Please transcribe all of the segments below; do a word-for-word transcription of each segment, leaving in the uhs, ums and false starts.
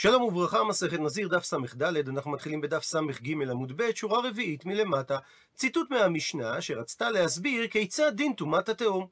שלום וברכה, מסכת נזיר, דף סמ"ד, אנחנו מתחילים בדף סמ"ג עמוד ב', שורה רביעית מלמטה, ציטוט מהמשנה שרצתה להסביר כיצד דין טומאת התהום.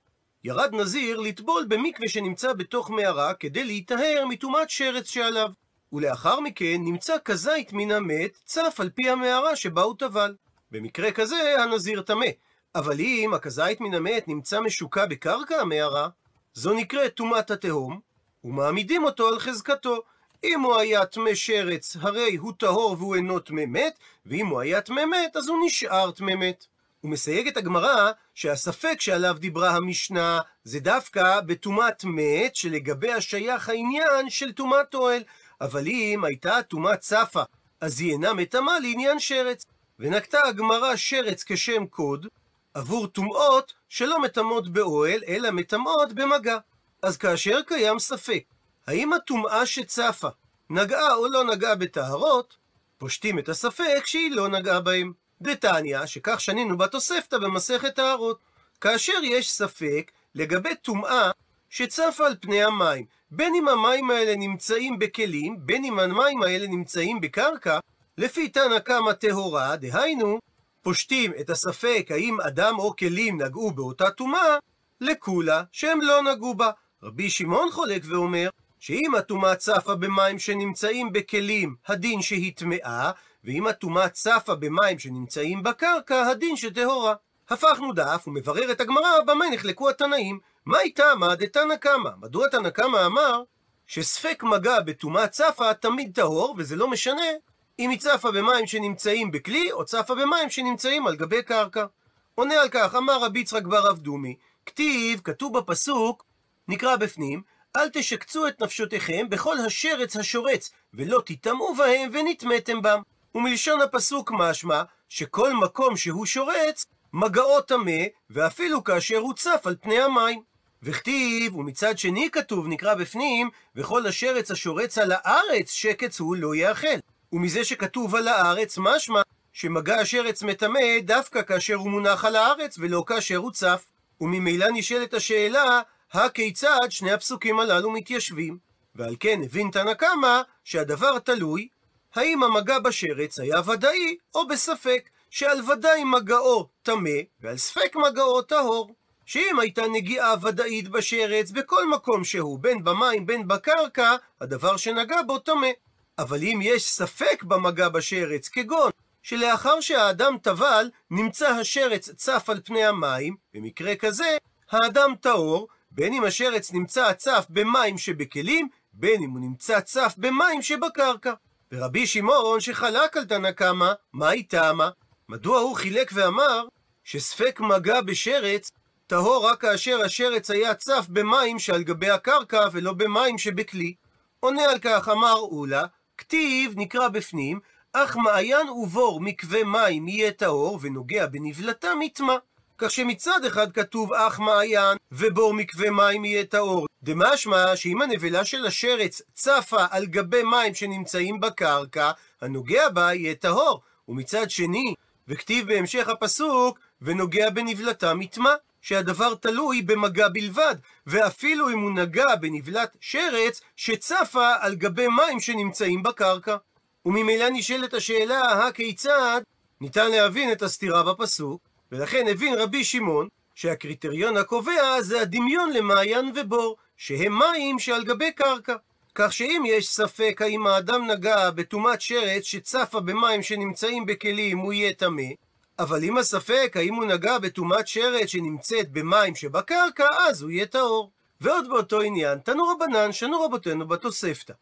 ירד נזיר לטבול במקווה שנמצא בתוך מערה כדי להיטהר מטומאת שרץ שעליו, ולאחר מכן נמצא כזית מן המת צף על פי המערה שבה הוא טבל. במקרה כזה הנזיר טמא, אבל אם הכזית מן המת נמצא משוקע בקרקע המערה, זו נקראת טומאת התהום, ומעמידים אותו על חזקתו. אם הוא היה טמא שרץ, הרי הוא טהור והוא אינו טמא מת, ואם הוא היה טמא מת, אז הוא נשאר טמא מת. ומסייגת הגמרא שהספק שעליו דיברה המשנה, זה דווקא בטומאת מת שלגביה שייך העניין של טומאת אוהל. אבל אם הייתה טומאת צפה, אז היא אינה מטמאה לעניין שרץ. ונקטה הגמרא שרץ כשם קוד, עבור טומאות שלא מטמאות באוהל, אלא מטמאות במגע. אז כאשר קיים ספק, האם הטומאה שצפה נגעה או לא נגעה בטהרות, פושטים את הספק שהיא לא נגעה בהם. דתניא, שכך שנינו בתוספתא במסכת טהרות, כאשר יש ספק לגבי טומאה שצפה על פני המים, בין אם המים האלה נמצאים בכלים, בין אם המים האלה נמצאים בקרקע, לפי תנא קמא טהורה, דהיינו, פושטים את הספק האם אדם או כלים נגעו באותה טומאה, לכולה שהם לא נגעו בה. רבי שמעון חולק ואומר, שאם הטומאה צפה במים שנמצאים בכלים, הדין שהיא טמאה, ואם הטומאה צפה במים שנמצאים בקרקע, הדין שטהורה. הפכנו דף ומברר את הגמרא במה נחלקו התנאים. מה תמה דתנא קמא? מדוע תנא קמא אמר שספק מגע בטומאה צפה תמיד טהור, וזה לא משנה אם היא צפה במים שנמצאים בכלי או צפה במים שנמצאים על גבי קרקע? עונה על כך אמר רבי יצחק בר אבדומי, כתיב, כתוב בפסוק, נקרא בפנים, אל תשקצו את נפשותיכם בכל השרץ השורץ, ולא תטמאו בהם ונטמאתם בם. ומלשון הפסוק משמע, שכל מקום שהוא שורץ, מגעו טמא, ואפילו כאשר הוא צף על פני המים. וכתיב, ומצד שני כתוב, נקרא בפנים, וכל השרץ השורץ על הארץ, שקץ הוא לא יאכל. ומזה שכתוב על הארץ משמע, שמגע השרץ מטמא דווקא כאשר הוא מונח על הארץ, ולא כאשר הוא צף. וממילא נשאלת השאלה, הכיצד שני הפסוקים הללו מתיישבים? ועל כן הבין תנא קמא שהדבר תלוי האם המגע בשרץ היה ודאי או בספק, שעל ודאי מגעו טמא ועל ספק מגעו טהור. שאם הייתה נגיעה ודאית בשרץ בכל מקום שהוא, בין במים בין בקרקע, הדבר שנגע בו טמא. אבל אם יש ספק במגע בשרץ, כגון שלאחר שהאדם טבל נמצא השרץ צף על פני המים, במקרה כזה האדם טהור, בין אם השרץ נמצא צף במים שבכלים, בין אם הוא נמצא צף במים שבקרקע. ורבי שמעון שחלק על תנא קמא, מה תמה? מדוע הוא חילק ואמר שספק מגע בשרץ טהור רק כאשר השרץ היה צף במים שעל גבי הקרקע ולא במים שבכלי? עונה על כך אמר אולה, כתיב, נקרא בפנים, אך מעיין ובור מקווה מים יהיה טהור ונוגע בנבלתם יטמא. כך שמצד אחד כתוב אך מעיין ובור מקווה מים יהיה טהור, דמשמע שאם הנבלה של השרץ צפה על גבי מים שנמצאים בקרקע, הנוגע בה יהיה טהור. ומצד שני, וכתיב בהמשך הפסוק, ונוגע בנבלתם יטמא, שהדבר תלוי במגע בלבד, ואפילו אם הוא נגע בנבלת שרץ שצפה על גבי מים שנמצאים בקרקע. וממילא נשאלת השאלה הכיצד ניתן להבין את הסתירה בפסוק. ולכן הבין רבי שמעון שהקריטריון הקובע זה הדמיון למעיין ובור, שהם מים שעל גבי קרקע. כך שאם יש ספק האם האדם נגע בטומאת שרץ שצפה במים שנמצאים בכלים, הוא יהיה טמא, אבל אם הספק האם הוא נגע בטומאת שרץ שנמצאת במים שבקרקע, אז הוא יהיה טהור. ועוד באותו עניין, תנו רבנן שנו רבותינו בתוספתא,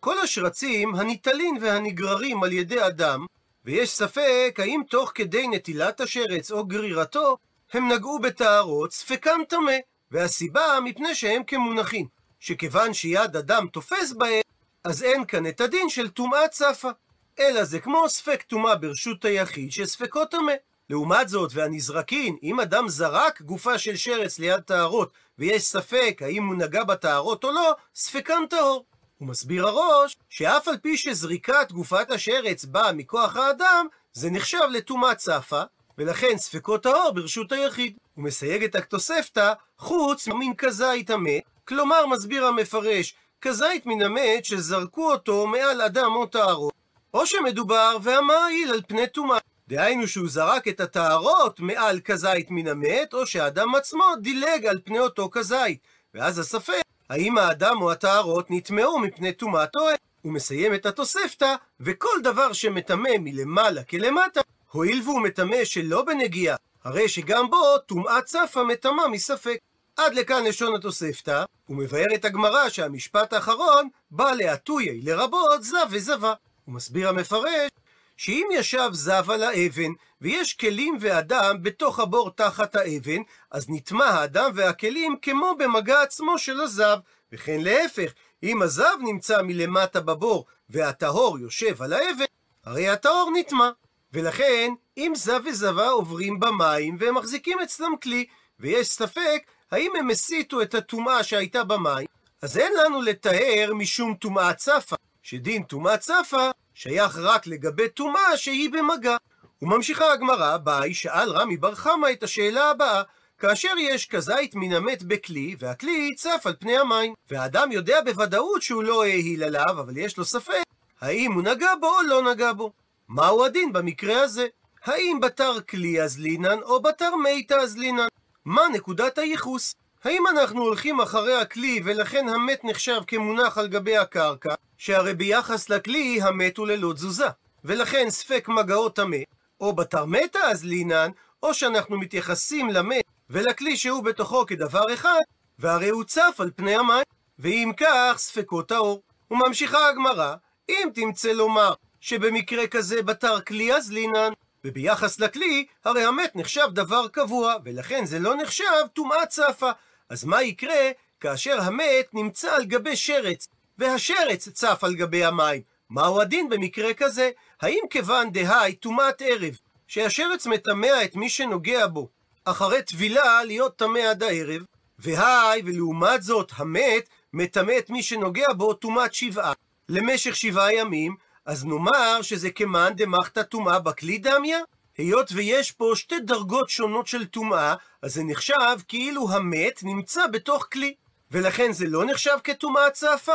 כל השרצים הניטלין והנגררים על ידי אדם, ויש ספק האם תוך כדי נטילת השרץ או גרירתו הם נגעו בטהרות, ספקם טמא, והסיבה מפני שהם כמונחים, שכיוון שיד אדם תופס בהם, אז אין כאן את הדין של טומאה צפה, אלא זה כמו ספק טומאה ברשות היחיד שספקו טמא. לעומת זאת, והנזרקין, אם אדם זרק גופה של שרץ ליד טהרות, ויש ספק האם הוא נגע בטהרות או לא, ספקם טהור. הוא מסביר הראש שאף על פי שזריקת גופת השרץ באה מכוח האדם, זה נחשב לטומאת צפה, ולכן ספקו טהור ברשות היחיד. הוא מסייג את התוספתא, חוץ מן כזית המת, כלומר מסביר המפרש, כזית מן המת שזרקו אותו מעל אדם או טהרות, או שמדובר והמעיל על פני טומאה, דהיינו שהוא זרק את הטהרות מעל כזית מן המת, או שהאדם עצמו דילג על פני אותו כזית, ואז הספק האם האדם או הטהרות נטמעו מפני טומאת או אין. הוא מסיים את התוספתא, וכל דבר שמטמא מלמעלה כלמטה, הואיל והוא מטמא שלא בנגיעה, הרי שגם בו טומאה צפה מטמאה מספק. עד לכאן לשון התוספתא, הוא מבאר את הגמרא שהמשפט האחרון בא להטויה לרבות זב וזבה. הוא מסביר המפרש שאם ישב זב על האבן ויש כלים ואדם בתוך הבור תחת האבן, אז נטמע האדם והכלים כמו במגע עצמו של הזב, וכן להפך, אם הזב נמצא מלמטה בבור והטהור יושב על האבן, הרי הטהור נטמע. ולכן אם זב וזבה עוברים במים והם מחזיקים אצלם כלי ויש ספק האם הם הסיטו את הטומאה שהייתה במים, אז אין לנו לטהר משום טומאה צפה, שדין טומאה צפה שייך רק לגבי טומאה שהיא במגע. וממשיכה הגמרא, באי שאל רמי בר חמא את השאלה הבאה, כאשר יש כזית מן המת בכלי, והכלי צף על פני המים, והאדם יודע בוודאות שהוא לא העיל עליו, אבל יש לו ספק, האם הוא נגע בו או לא נגע בו? מהו הדין במקרה הזה? האם בתר כלי אז לינן, או בתר מיתה אז לינן? מה נקודת הייחוס? האם אנחנו הולכים אחרי הכלי ולכן המת נחשב כמונח על גבי הקרקע, שהרי ביחס לכלי המת הוא ללא תזוזה, ולכן ספק מגעו טמא, או בתר מיתה אז לינן, או שאנחנו מתייחסים למת ולכלי שהוא בתוכו כדבר אחד, והרי הוא צף על פני המים, ואם כך ספקו טהור. וממשיכה הגמרא, אם תמצא לומר שבמקרה כזה בתר כלי אז לינן, וביחס לכלי, הרי המת נחשב דבר קבוע, ולכן זה לא נחשב טומאה צפה. אז מה יקרה כאשר המת נמצא על גבי שרץ, והשרץ צף על גבי המים? מהו הדין במקרה כזה? האם כיוון דהי טומאת ערב, שהשרץ מטמא את מי שנוגע בו, אחרי טבילה להיות טמא עד הערב, והי ולעומת זאת המת מטמא את מי שנוגע בו טומאת שבעה, למשך שבעה ימים, אז נאמר שזה כמאן דמחתא טומאה בכלי דמיה? היות ויש פה שתי דרגות שונות של טומאה, אז זה נחשב כאילו המת נמצא בתוך כלי, ולכן זה לא נחשב כטומאה צפה?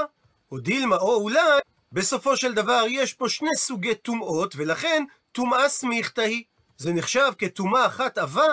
או דילמה, או אולי, בסופו של דבר יש פה שני סוגי טומאות, ולכן טומאה סמיכתא היא. זה נחשב כטומאה אחת עבה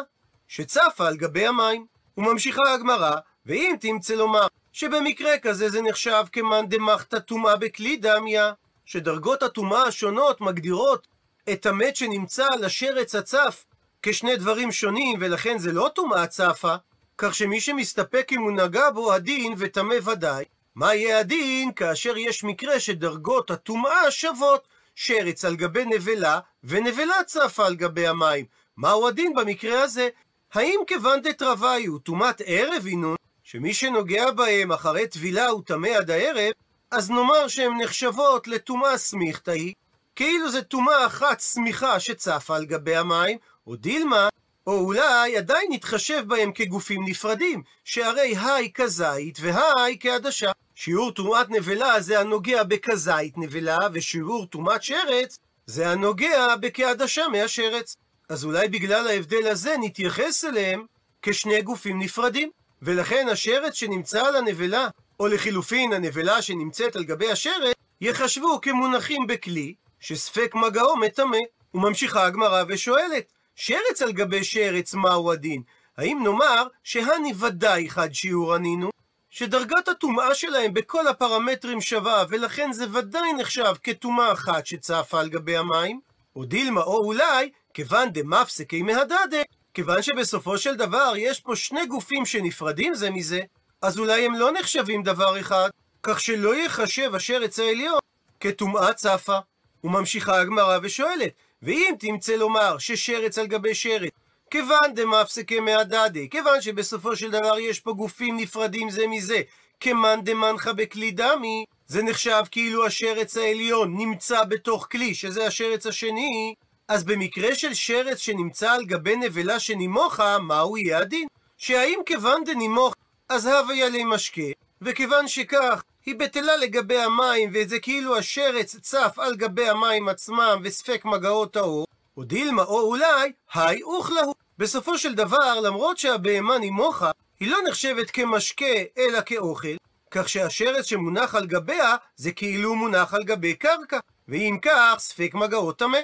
שצפה על גבי המים. וממשיכה הגמרא, ואם תמצא לומר שבמקרה כזה זה נחשב כמאן דמחתא טומאה בכלי דמיה, שדרגות הטומאה השונות מגדירות את המת שנמצא על השרץ הצף כשני דברים שונים, ולכן זה לא טומאה צפה, כך שמי שמסתפק אם הוא נגע בו הדין וטמא ודאי. מה יהיה הדין כאשר יש מקרה שדרגות הטומאה שוות, שרץ על גבי נבלה ונבלה צפה על גבי המים? מהו הדין במקרה הזה? האם כיוון דתרוויי טומאת ערב אינון, שמי שנוגע בהם אחרי טבילה הוא טמא עד הערב, אז נאמר שהן נחשבות לטומאה סמיכתא היא, כאילו זה טומאה אחת סמיכה שצפה על גבי המים? או דילמה, או אולי עדיין נתחשב בהם כגופים נפרדים, שהרי היי כזית והי כעדשה. שיעור טומאת נבלה זה הנוגע בכזית נבלה, ושיעור טומאת שרץ זה הנוגע בכעדשה מהשרץ. אז אולי בגלל ההבדל הזה נתייחס אליהם כשני גופים נפרדים, ולכן השרץ שנמצא על הנבלה, או לחילופין הנבלה שנמצאת על גבי השרץ, יחשבו כמונחים בכלי שספק מגעו מטמא. וממשיכה הגמרא ושואלת, שרץ על גבי שרץ מהו הדין? האם נאמר שהני ודאי חד שיעור הנינו, שדרגת הטומאה שלהם בכל הפרמטרים שווה, ולכן זה ודאי נחשב כטומאה אחת שצפה על גבי המים? או דילמה, או אולי כיוון דמפסקי מהדדה, כיוון שבסופו של דבר יש פה שני גופים שנפרדים זה מזה, אז אולי הם לא נחשבים דבר אחד, כך שלא יחשב השרץ העליון כטומאה צפה. וממשיכה הגמרא ושואלת, ואם תמצא לומר ששרץ על גבי שרץ, כיוון דמפסקי מהדדי, כיוון שבסופו של דבר יש פה גופים נפרדים זה מזה, כמאן דמנחה בכלי דמי, זה נחשב כאילו השרץ העליון נמצא בתוך כלי, שזה השרץ השני, אז במקרה של שרץ שנמצא על גבי נבלה שנימוכה, מהו יהיה הדין? שהאם כיוון דנימוך, אז הוויה לי משקה, וכיוון שכך היא בטלה לגבי המים, וזה כאילו השרץ צף על גבי המים עצמם וספק מגעו טהור? או דילמה, או אולי היי אוכלהו, בסופו של דבר למרות שהבהמה נימוכה, היא לא נחשבת כמשקה אלא כאוכל, כך שהשרץ שמונח על גביה זה כאילו מונח על גבי קרקע, ואם כך ספק מגעות טמא.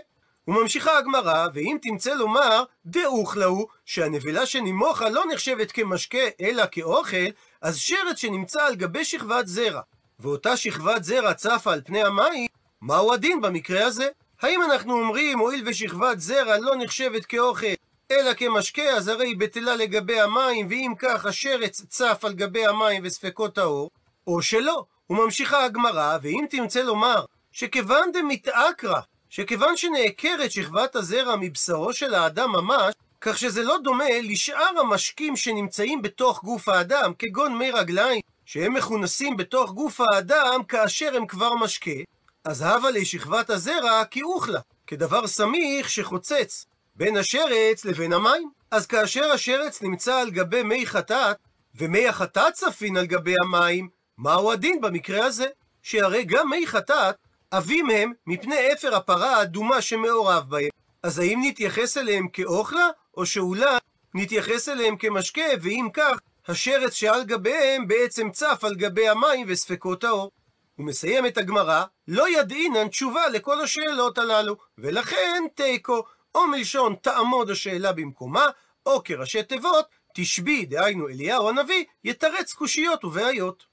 וממשיכה הגמרא, ואם תמצא לומר דאוכלה הוא, שהנבלה שנימוחה לא נחשבת כמשקה אלא כאוכל, אז שרץ שנמצא על גבי שכבת זרע, ואותה שכבת זרע צפה על פני המים, מהו הדין במקרה הזה? האם אנחנו אומרים, הואיל ושכבת זרע לא נחשבת כאוכל, אלא כמשקה, אז הרי בטלה לגבי המים, ואם כך השרץ צף על גבי המים וספקות האור, או שלא. וממשיכה הגמרא, ואם תמצא לומר, שכיוון דמתעקרא, שכיוון שנעקרת שכבת הזרע מבשרו של האדם ממש, כך שזה לא דומה לשאר המשקים שנמצאים בתוך גוף האדם, כגון מי רגליים, שהם מכונסים בתוך גוף האדם כאשר הם כבר משקה, אז הווה לי שכבת הזרע כאוכלה, כדבר סמיך שחוצץ בין השרץ לבין המים. אז כאשר השרץ נמצא על גבי מי חטאת, ומי החטאת צפין על גבי המים, מהו הדין במקרה הזה? שהרי גם מי חטאת, אבים הם מפני אפר הפרה האדומה שמעורב בהם. אז האם נתייחס אליהם כאוכלה, או שאולי נתייחס אליהם כמשקה, ואם כך, השרץ שעל גביהם בעצם צף על גבי המים וספקות האור. ומסיים את הגמרא, לא ידעינן תשובה לכל השאלות הללו, ולכן תיקו, או מלשון תעמוד השאלה במקומה, או כראשי תיבות, תשבי, דהיינו אליהו הנביא, יתרץ קושיות ובעיות.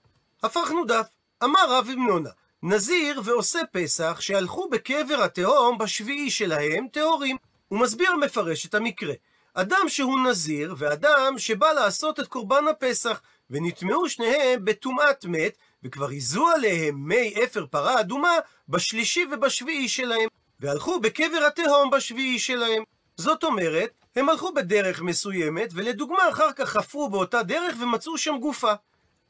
הפכנו דף. אמר רב המנונה, נזיר ועושה פסח שהלכו בקבר התהום בשביעי שלהם טהורים. הוא מסביר מפרש את המקרה. אדם שהוא נזיר ואדם שבא לעשות את קורבן הפסח, ונטמעו שניהם בטומאת מת, וכבר היזו עליהם מי אפר פרה אדומה בשלישי ובשביעי שלהם, והלכו בקבר התהום בשביעי שלהם. זאת אומרת, הם הלכו בדרך מסוימת, ולדוגמה אחר כך חפרו באותה דרך ומצאו שם גופה.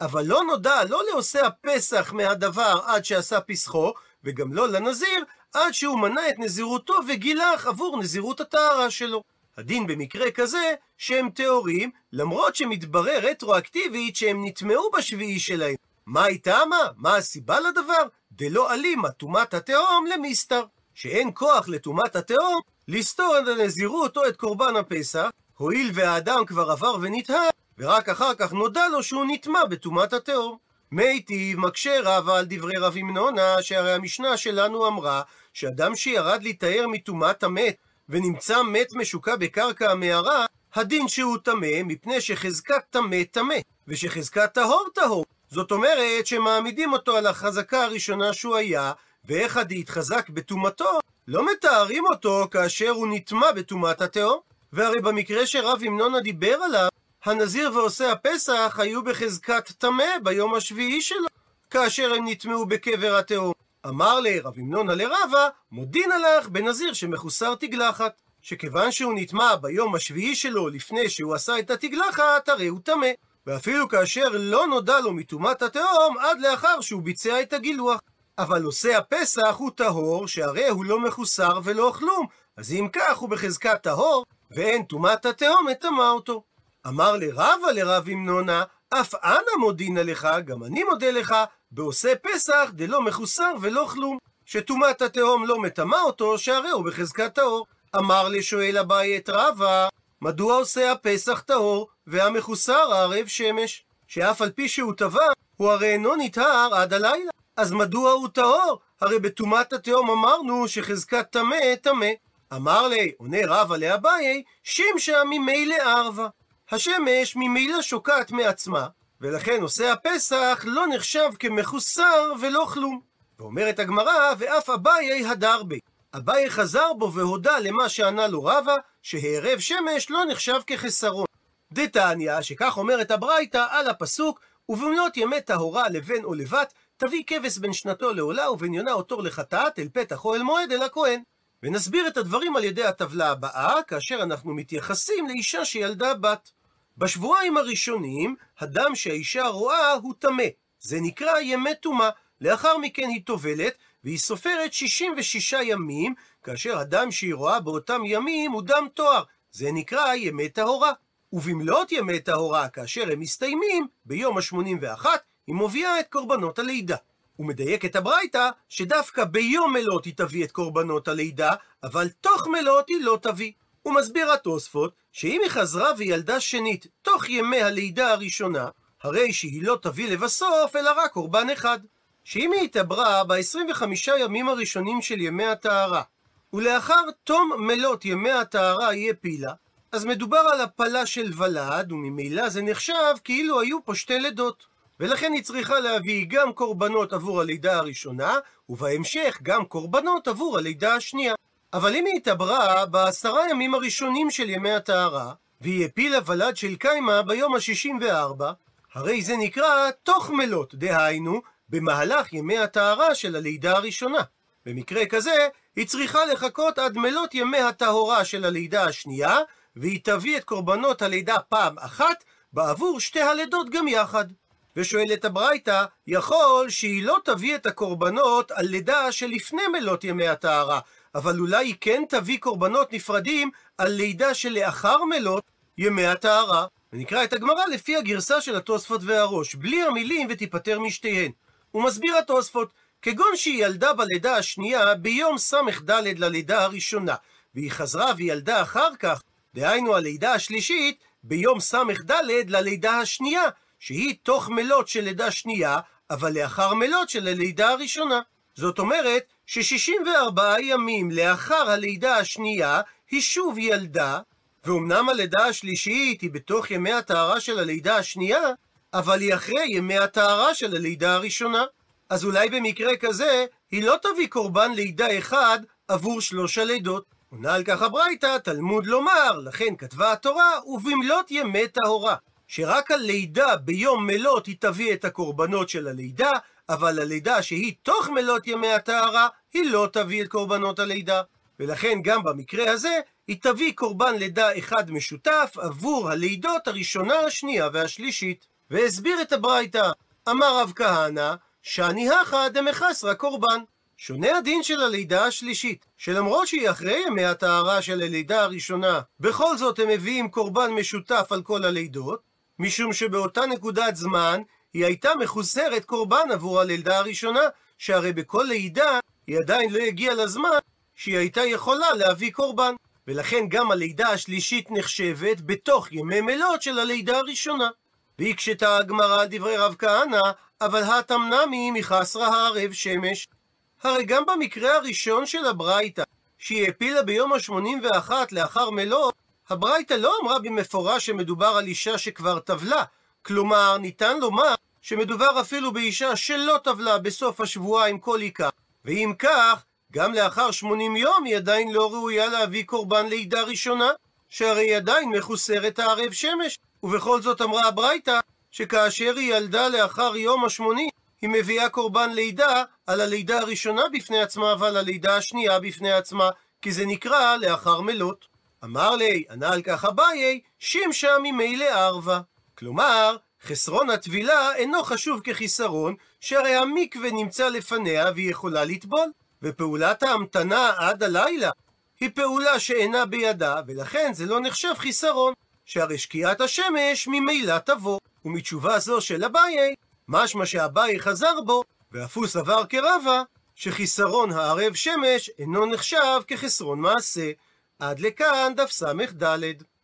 אבל לא נודע לא לעושה הפסח מהדבר עד שעשה פסחו, וגם לא לנזיר עד שהוא מנע את נזירותו וגילח עבור נזירות הטהרה שלו. הדין במקרה כזה שהם טהורים, למרות שמתברר רטרואקטיבית שהם נטמעו בשביעי שלהם. מה הייתה מה? מה הסיבה לדבר? דלא אלימה טומאת התהום למסתר, שאין כוח לטומאת התהום לסתור את הנזירות או את קורבן הפסח, הואיל והאדם כבר עבר ונטהר, ורק אחר כך נודע לו שהוא נטמע בטומאת התהום. מיטיב מקשה רבה על דברי רב המנונה, שהרי המשנה שלנו אמרה שאדם שירד להיטהר מטומאת המת ונמצא מת משוקע בקרקע המערה, הדין שהוא טמא, מפני שחזקת טמא טמא ושחזקת טהור טהור. זאת אומרת שמעמידים אותו על החזקה הראשונה שהוא היה, ואיך דהתחזק בטומאתו, לא מתארים אותו כאשר הוא נטמע בטומאת התהום. והרי במקרה שרב המנונה דיבר עליו, הנזיר ועושה הפסח היו בחזקת טמא ביום השביעי שלו, כאשר הם נטמעו בקבר התהום. אמר לי רב המנונה לרבה, מודין הלך בנזיר שמחוסר תגלחת, שכיוון שהוא נטמע ביום השביעי שלו לפני שהוא עשה את התגלחת, הרי הוא טמא, ואפילו כאשר לא נודע לו מטומאת התהום עד לאחר שהוא ביצע את הגילוח. אבל עושה הפסח הוא טהור, שהרי הוא לא מחוסר ולא כלום, אז אם כך הוא בחזקת טהור, ואין טומאת התהום מטמאה אותו. אמר לרבה לרב המנונה, אף אנא מודין עליך, גם אני מודה לך, בעושה פסח דלא מחוסר ולא כלום, שטומאת התהום לא מטמאה אותו, שהרי הוא בחזקת טהור. אמר לשואל אביי את רבה, מדוע עושה הפסח טהור והמחוסר ערב שמש, שאף על פי שהוא טבע, הוא הרי אינו נטהר עד הלילה? אז מדוע הוא טהור? הרי בטומאת התהום אמרנו שחזקת טמא טמא. אמר לי, עונה רבה לאביי, שמשה ממילא ערבה, השמש ממילא שוקעת מעצמה, ולכן עושה הפסח לא נחשב כמחוסר ולא כלום. ואומרת הגמרא, ואף אביי הדר בי, אביי חזר בו והודה למה שענה לו רבה, שהערב שמש לא נחשב כחסרון. דתניא, שכך אומרת הברייתא על הפסוק, ובמלאת ימי טהרה לבן או לבת, תביא כבש בין שנתו לעולה ובין יונה או תור לחטאת, אל פתח או אל מועד אל הכהן. ונסביר את הדברים על ידי הטבלה הבאה, כאשר אנחנו מתייחסים לאישה שילדה בת. בשבועיים הראשונים, הדם שהאישה רואה הוא טמא, זה נקרא ימי טומאה. לאחר מכן היא טובלת, והיא סופרת שישים ושש ימים, כאשר הדם שהיא רואה באותם ימים הוא דם טוהר, זה נקרא ימי טהרה. ובמלאת ימי טהרה, כאשר הם מסתיימים, ביום ה-שמונים ואחת, היא מוביאה את קורבנות הלידה. הוא מדייק את הברייתא, שדווקא ביום מלאת היא תביא את קורבנות הלידה, אבל תוך מלאת היא לא תביא. הוא מסביר התוספות, שאם היא חזרה וילדה שנית תוך ימי הלידה הראשונה, הרי שהיא לא תביא לבסוף אלא רק קורבן אחד, שאם היא התעברה ב-עשרים וחמישה ימים הראשונים של ימי הטהרה, ולאחר תום מלות ימי הטהרה יהיה פילה, אז מדובר על הפלה של ולד, וממילא זה נחשב כאילו היו פה שתי לידות. ולכן היא צריכה להביא גם קורבנות עבור הלידה הראשונה, ובהמשך גם קורבנות עבור הלידה השנייה. אבל אם היא התעברה בעשרה ימים הראשונים של ימי הטהרה, והיא הפילה ולד של קיימה ביום ה-שישים וארבע, הרי זה נקרא תוך מלות, דהיינו, במהלך ימי הטהרה של הלידה הראשונה. במקרה כזה, היא צריכה לחכות עד מלות ימי הטהרה של הלידה השנייה, והיא תביא את קורבנות הלידה פעם אחת, בעבור שתי הלידות גם יחד. ושואלת הברייתא, יכול שהיא לא תביא את הקורבנות על לידה שלפני מלות ימי הטהרה, אבל אולי היא כן תביא קורבנות נפרדים על לידה שלאחר מלות ימי הטהרה. ונקרא את הגמרא לפי הגרסה של התוספות והראש, בלי המילים ותיפטר משתיהן. הוא מסביר התוספות, כגון שהיא ילדה בלידה השנייה ביום סמ"ד ללידה הראשונה, והיא חזרה וילדה אחר כך, דהיינו הלידה השלישית, ביום סמ"ד ללידה השנייה, שהיא תוך מלות של לידה שנייה, אבל לאחר מלות של הלידה הראשונה. זאת אומרת, ש-שישים וארבעה ימים לאחר הלידה השנייה, היא שוב ילדה, ואומנם הלידה השלישית היא בתוך ימי הטהרה של הלידה השנייה, אבל היא אחרי ימי הטהרה של הלידה הראשונה. אז אולי במקרה כזה, היא לא תביא קורבן לידה אחד עבור שלוש הלידות. עונה על כך הברייתא, תלמוד לומר, לכן כתבה התורה, ובמלות ימי טהרה, שרק הלידה ביום מלות היא תביא את הקורבנות של הלידה, אבל הלידה שהיא תוך מלות ימי הטהרה, היא לא תביא את קורבנות הלידה. ולכן גם במקרה הזה, היא תביא קורבן לידה אחד משותף עבור הלידות הראשונה, השנייה והשלישית. והסביר את הברייתא, אמר רב כהנא, שאני הכא דמחסרא קורבן. שונה הדין של הלידה השלישית, שלמרות שהיא אחרי ימי הטהרה של הלידה הראשונה, בכל זאת הם מביאים קורבן משותף על כל הלידות, משום שבאותה נקודת זמן היא הייתה מחוסרת קורבן עבור הלידה הראשונה, שהרי בכל לידה היא עדיין לא הגיעה לזמן שהיא הייתה יכולה להביא קורבן. ולכן גם הלידה השלישית נחשבת בתוך ימי מלות של הלידה הראשונה. והקשתה הגמרא על דברי רב כהנא, אבל הטם נמי מחסרא הערב שמש. הרי גם במקרה הראשון של הברייתא, שהיא הפילה ביום ה-שמונים ואחד לאחר מלות, הברייתא לא אמרה במפורש שמדובר על אישה שכבר טבלה, כלומר ניתן לומר שמדובר אפילו באישה שלא טבלה בסוף השבועיים כל עיקר, ואם כך, גם לאחר שמונים יום היא עדיין לא ראויה להביא קורבן לידה ראשונה, שהרי היא עדיין מחוסרת הערב שמש, ובכל זאת אמרה הברייתא שכאשר היא ילדה לאחר יום השמונים, היא מביאה קורבן לידה על הלידה הראשונה בפני עצמה ועל הלידה השנייה בפני עצמה, כי זה נקרא לאחר מלות. אמר לי, ענה על כך אביי, שימשה ממילא ערבה. כלומר, חסרון הטבילה אינו חשוב כחיסרון, שהרי המקווה נמצא לפניה והיא יכולה לטבול, ופעולת ההמתנה עד הלילה היא פעולה שאינה בידה, ולכן זה לא נחשב חיסרון, שהרי שקיעת השמש ממילא תבוא. ומתשובה זו של אביי, משמע שאביי חזר בו, ואף הוא סבר כרבה, שחיסרון הערב שמש אינו נחשב כחסרון מעשה. עד לכאן דף סמ"ד.